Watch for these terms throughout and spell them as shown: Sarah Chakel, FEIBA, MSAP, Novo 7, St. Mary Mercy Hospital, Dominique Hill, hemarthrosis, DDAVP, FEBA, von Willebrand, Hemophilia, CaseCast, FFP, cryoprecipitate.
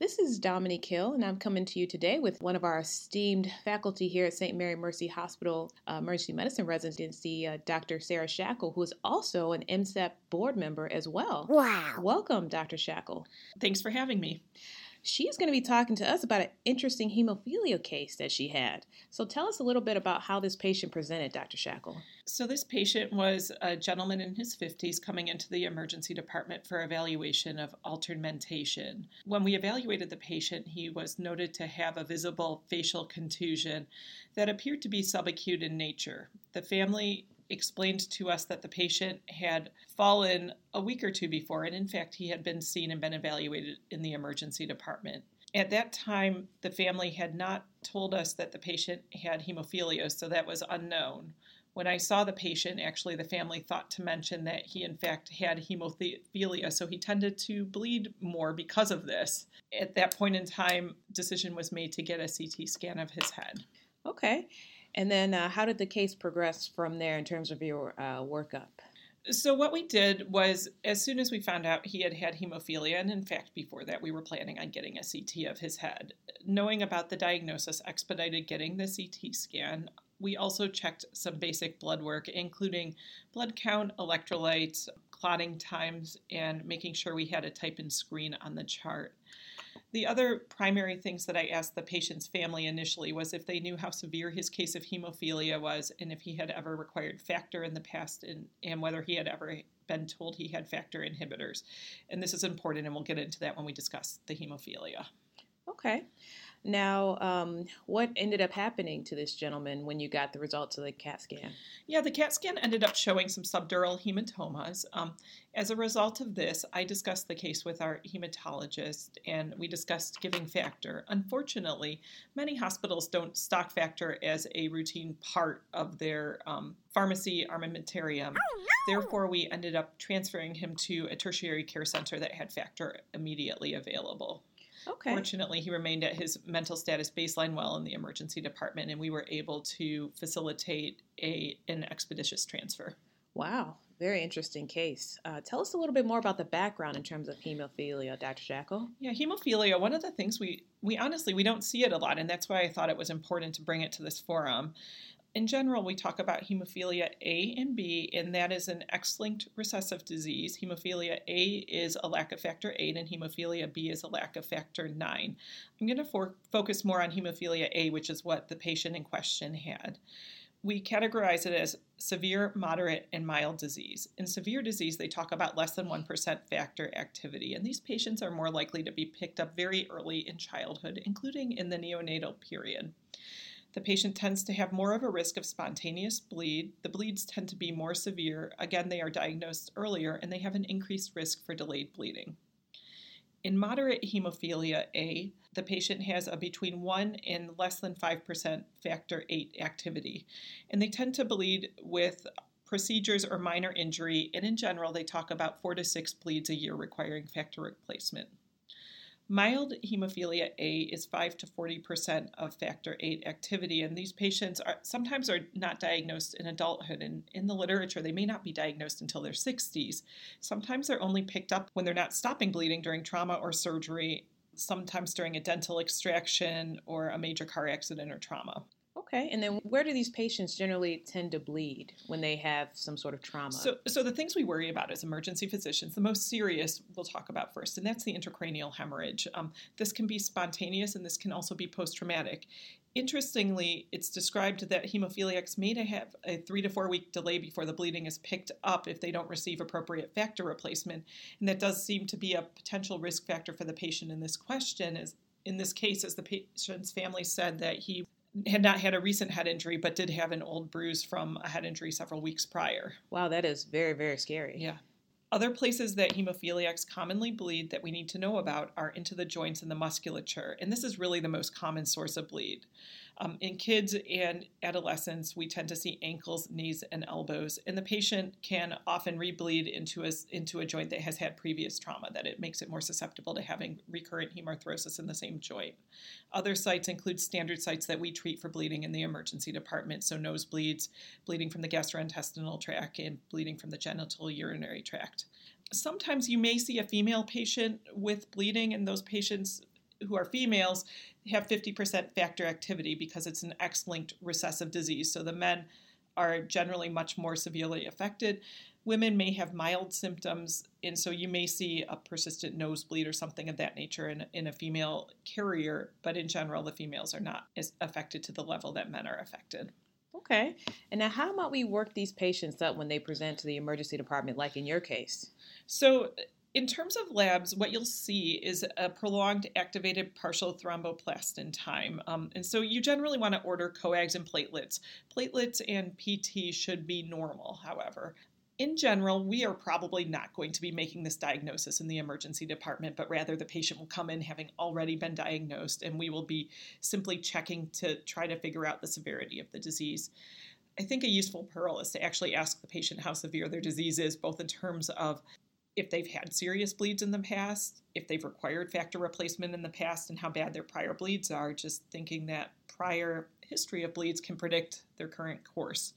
This is Dominique Hill, and I'm coming to you today with one of our esteemed faculty here at St. Mary Mercy Hospital Emergency Medicine Residency, Dr. Sarah Chakel, who is also an MSAP board member as well. Wow. Welcome, Dr. Chakel. Thanks for having me. She's going to be talking to us about an interesting hemophilia case that she had. So tell us a little bit about how this patient presented, Dr. Chakel. So this patient was a gentleman in his 50s coming into the emergency department for evaluation of altered mentation. When we evaluated the patient, he was noted to have a visible facial contusion that appeared to be subacute in nature. The family explained to us that the patient had fallen a week or two before, and in fact, he had been seen and been evaluated in the emergency department. At that time, the family had not told us that the patient had hemophilia, so that was unknown. When I saw the patient, actually, the family thought to mention that he, in fact, had hemophilia, so he tended to bleed more because of this. At that point in time, decision was made to get a CT scan of his head. Okay. And then how did the case progress from there in terms of your workup? So what we did was, as soon as we found out he had hemophilia, and in fact before that we were planning on getting a CT of his head, knowing about the diagnosis expedited getting the CT scan. We also checked some basic blood work, including blood count, electrolytes, clotting times, and making sure we had a type and screen on the chart. The other primary things that I asked the patient's family initially was if they knew how severe his case of hemophilia was and if he had ever required factor in the past and whether he had ever been told he had factor inhibitors. And this is important, and we'll get into that when we discuss the hemophilia. Okay. Now, what ended up happening to this gentleman when you got the results of the CAT scan? Yeah, the CAT scan ended up showing some subdural hematomas. As a result of this, I discussed the case with our hematologist, and we discussed giving factor. Unfortunately, many hospitals don't stock factor as a routine part of their pharmacy armamentarium. Therefore, we ended up transferring him to a tertiary care center that had factor immediately available. Okay. Fortunately, he remained at his mental status baseline while in the emergency department, and we were able to facilitate an expeditious transfer. Wow. Very interesting case. Tell us a little bit more about the background in terms of hemophilia, Dr. Chakel. Yeah, hemophilia, one of the things we honestly, we don't see it a lot, and that's why I thought it was important to bring it to this forum. In general, we talk about hemophilia A and B, and that is an X-linked recessive disease. Hemophilia A is a lack of factor VIII, and hemophilia B is a lack of factor IX. I'm going to focus more on hemophilia A, which is what the patient in question had. We categorize it as severe, moderate, and mild disease. In severe disease, they talk about less than 1% factor activity, and these patients are more likely to be picked up very early in childhood, including in the neonatal period. The patient tends to have more of a risk of spontaneous bleed. The bleeds tend to be more severe. Again, they are diagnosed earlier, and they have an increased risk for delayed bleeding. In moderate hemophilia A, the patient has a between 1 and less than 5% factor VIII activity, and they tend to bleed with procedures or minor injury, and in general, they talk about 4 to 6 bleeds a year requiring factor replacement. Mild hemophilia A is 5 to 40% of factor VIII activity, and these patients are sometimes not diagnosed in adulthood. And in the literature, they may not be diagnosed until their 60s. Sometimes they're only picked up when they're not stopping bleeding during trauma or surgery, sometimes during a dental extraction or a major car accident or trauma. Okay, and then where do these patients generally tend to bleed when they have some sort of trauma? So the things we worry about as emergency physicians, the most serious we'll talk about first, and that's the intracranial hemorrhage. This can be spontaneous, and this can also be post-traumatic. Interestingly, it's described that hemophiliacs may have a 3 to 4 week delay before the bleeding is picked up if they don't receive appropriate factor replacement, and that does seem to be a potential risk factor for the patient in this question. In this case, the patient's family said that he had not had a recent head injury, but did have an old bruise from a head injury several weeks prior. Wow, that is very, very scary. Yeah. Other places that hemophiliacs commonly bleed that we need to know about are into the joints and the musculature, and this is really the most common source of bleed. In kids and adolescents, we tend to see ankles, knees, and elbows, and the patient can often re-bleed into a joint that has had previous trauma, that it makes it more susceptible to having recurrent hemarthrosis in the same joint. Other sites include standard sites that we treat for bleeding in the emergency department, so nosebleeds, bleeding from the gastrointestinal tract, and bleeding from the genital urinary tract. Sometimes you may see a female patient with bleeding, and those patients who are females have 50% factor activity because it's an X-linked recessive disease. So the men are generally much more severely affected. Women may have mild symptoms, and so you may see a persistent nosebleed or something of that nature in a female carrier, but in general, the females are not as affected to the level that men are affected. Okay. And now how might we work these patients up when they present to the emergency department, like in your case? So in terms of labs, what you'll see is a prolonged activated partial thromboplastin time. And so you generally want to order coags and platelets. Platelets and PT should be normal, however. In general, we are probably not going to be making this diagnosis in the emergency department, but rather the patient will come in having already been diagnosed, and we will be simply checking to try to figure out the severity of the disease. I think a useful pearl is to actually ask the patient how severe their disease is, both in terms of if they've had serious bleeds in the past, if they've required factor replacement in the past, and how bad their prior bleeds are, just thinking that prior history of bleeds can predict their current course.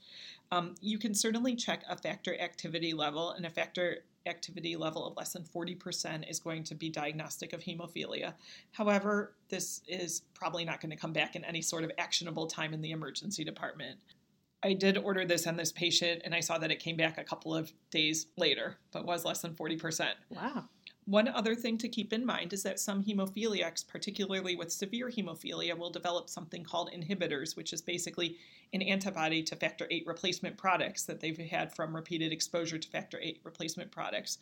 You can certainly check a factor activity level, and a factor activity level of less than 40% is going to be diagnostic of hemophilia. However, this is probably not going to come back in any sort of actionable time in the emergency department. I did order this on this patient, and I saw that it came back a couple of days later, but was less than 40%. Wow. One other thing to keep in mind is that some hemophiliacs, particularly with severe hemophilia, will develop something called inhibitors, which is basically an antibody to factor VIII replacement products that they've had from repeated exposure to factor VIII replacement products.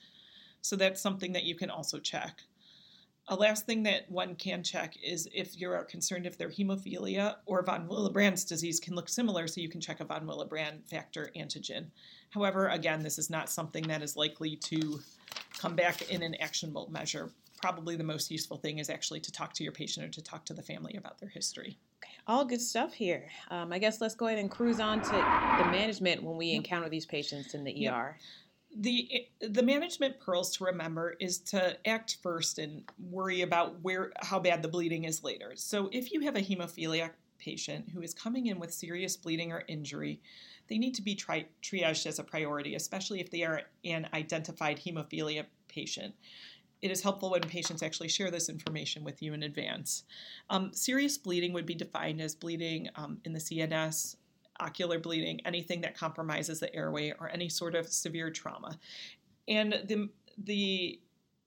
So that's something that you can also check. A last thing that one can check is if you're concerned if their hemophilia or von Willebrand's disease can look similar, so you can check a von Willebrand factor antigen. However, again, this is not something that is likely to come back in an actionable measure. Probably the most useful thing is actually to talk to your patient or to talk to the family about their history. Okay, all good stuff here. I guess let's go ahead and cruise on to the management when we encounter these patients in the ER. The management pearls to remember is to act first and worry about how bad the bleeding is later. So if you have a hemophiliac patient who is coming in with serious bleeding or injury, they need to be triaged as a priority, especially if they are an identified hemophilia patient. It is helpful when patients actually share this information with you in advance. Serious bleeding would be defined as bleeding in the CNS, ocular bleeding, anything that compromises the airway, or any sort of severe trauma. And the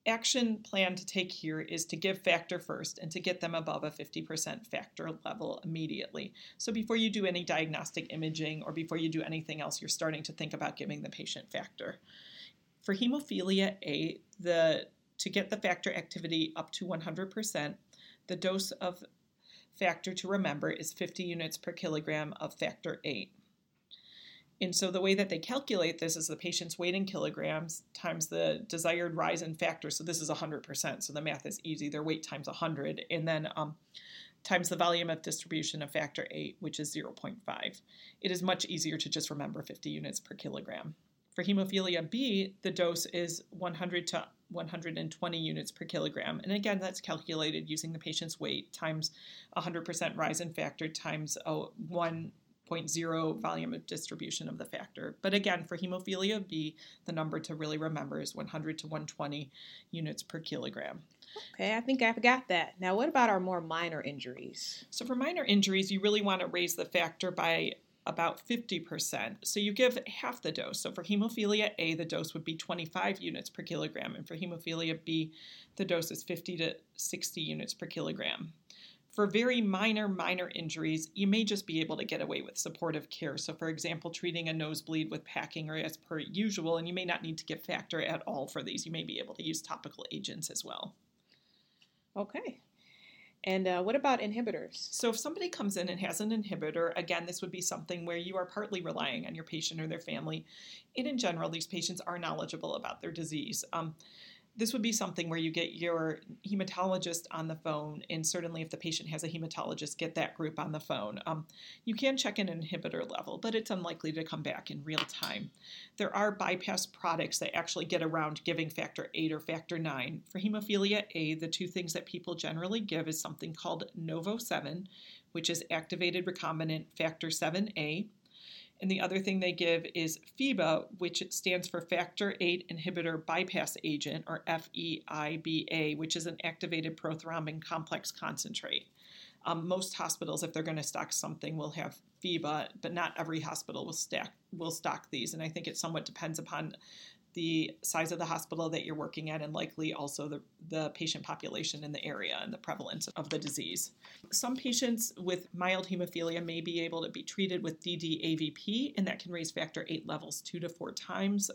action plan to take here is to give factor first and to get them above a 50% factor level immediately. So before you do any diagnostic imaging or before you do anything else, you're starting to think about giving the patient factor. For hemophilia A, to get the factor activity up to 100%, the dose of factor to remember is 50 units per kilogram of factor VIII. And so the way that they calculate this is the patient's weight in kilograms times the desired rise in factor. So this is 100%. So the math is easy. Their weight times 100. And then times the volume of distribution of factor VIII, which is 0.5. It is much easier to just remember 50 units per kilogram. For hemophilia B, the dose is 100 to 120 units per kilogram. And again, that's calculated using the patient's weight times 100% rise in factor times 1.0 volume of distribution of the factor. But again, for hemophilia B, the number to really remember is 100 to 120 units per kilogram. Okay, I think I've got that. Now, what about our more minor injuries? So for minor injuries, you really want to raise the factor by about 50%. So you give half the dose. So for hemophilia A, the dose would be 25 units per kilogram. And for hemophilia B, the dose is 50 to 60 units per kilogram. For very minor injuries, you may just be able to get away with supportive care. So for example, treating a nosebleed with packing or as per usual, and you may not need to give factor at all for these. You may be able to use topical agents as well. Okay. And what about inhibitors? So if somebody comes in and has an inhibitor, again, this would be something where you are partly relying on your patient or their family. And in general, these patients are knowledgeable about their disease. This would be something where you get your hematologist on the phone, and certainly if the patient has a hematologist, get that group on the phone. You can check an inhibitor level, but it's unlikely to come back in real time. There are bypass products that actually get around giving factor VIII or factor IX. For hemophilia A, the two things that people generally give is something called Novo 7, which is activated recombinant factor VIIa, And the other thing they give is FEBA, which stands for Factor VIII Inhibitor Bypass Agent, or FEIBA, which is an activated prothrombin complex concentrate. Most hospitals, if they're going to stock something, will have FEBA, but not every hospital will stock these. And I think it somewhat depends upon the size of the hospital that you're working at and likely also the patient population in the area and the prevalence of the disease. Some patients with mild hemophilia may be able to be treated with DDAVP, and that can raise factor VIII levels 2 to 4 times.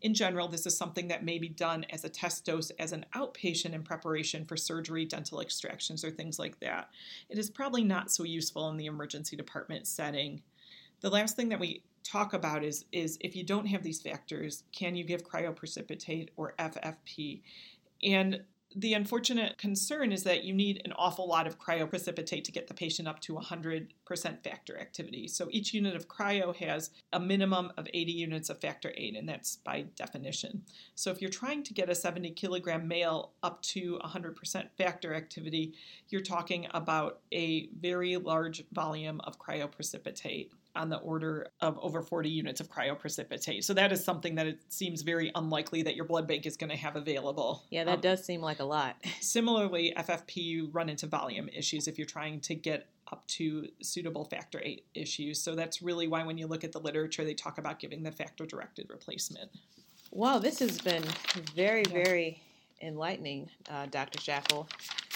In general, this is something that may be done as a test dose as an outpatient in preparation for surgery, dental extractions, or things like that. It is probably not so useful in the emergency department setting. The last thing that we talk about is if you don't have these factors, can you give cryoprecipitate or FFP? And the unfortunate concern is that you need an awful lot of cryoprecipitate to get the patient up to 100% factor activity. So each unit of cryo has a minimum of 80 units of factor VIII, and that's by definition. So if you're trying to get a 70 kilogram male up to 100% factor activity, you're talking about a very large volume of cryoprecipitate, on the order of over 40 units of cryoprecipitate. So that is something that it seems very unlikely that your blood bank is going to have available. Yeah, that does seem like a lot. Similarly, FFP, you run into volume issues if you're trying to get up to suitable factor VIII issues. So that's really why when you look at the literature, they talk about giving the factor-directed replacement. Wow, this has been very, very enlightening, Dr. Chakel.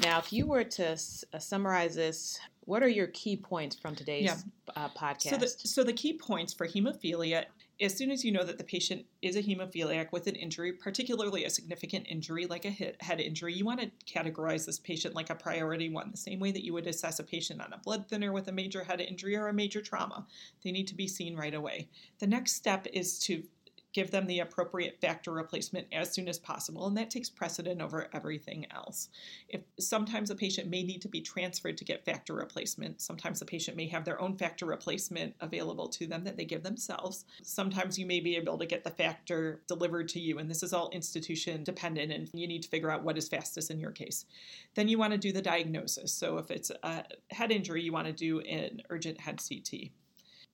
Now, if you were to summarize this, what are your key points from today's podcast? So the key points for hemophilia, as soon as you know that the patient is a hemophiliac with an injury, particularly a significant injury like a head injury, you want to categorize this patient like a priority one, the same way that you would assess a patient on a blood thinner with a major head injury or a major trauma. They need to be seen right away. The next step is to give them the appropriate factor replacement as soon as possible, and that takes precedent over everything else. If sometimes a patient may need to be transferred to get factor replacement. Sometimes the patient may have their own factor replacement available to them that they give themselves. Sometimes you may be able to get the factor delivered to you, and this is all institution dependent, and you need to figure out what is fastest in your case. Then you want to do the diagnosis. So if it's a head injury, you want to do an urgent head CT.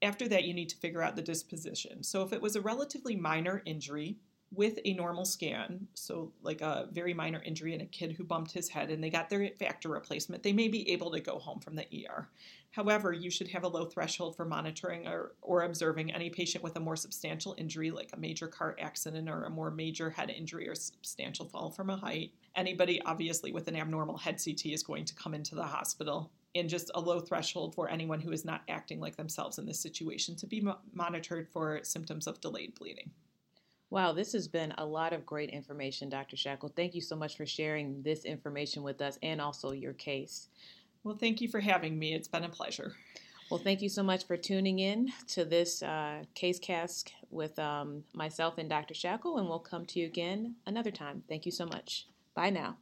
After that, you need to figure out the disposition. So if it was a relatively minor injury with a normal scan, so like a very minor injury in a kid who bumped his head and they got their factor replacement, they may be able to go home from the ER. However, you should have a low threshold for monitoring or observing any patient with a more substantial injury, like a major car accident or a more major head injury or substantial fall from a height. Anybody, obviously, with an abnormal head CT is going to come into the hospital. And just a low threshold for anyone who is not acting like themselves in this situation to be monitored for symptoms of delayed bleeding. Wow, this has been a lot of great information, Dr. Chakel. Thank you so much for sharing this information with us and also your case. Well, thank you for having me. It's been a pleasure. Well, thank you so much for tuning in to this CaseCast with myself and Dr. Chakel, and we'll come to you again another time. Thank you so much. Bye now.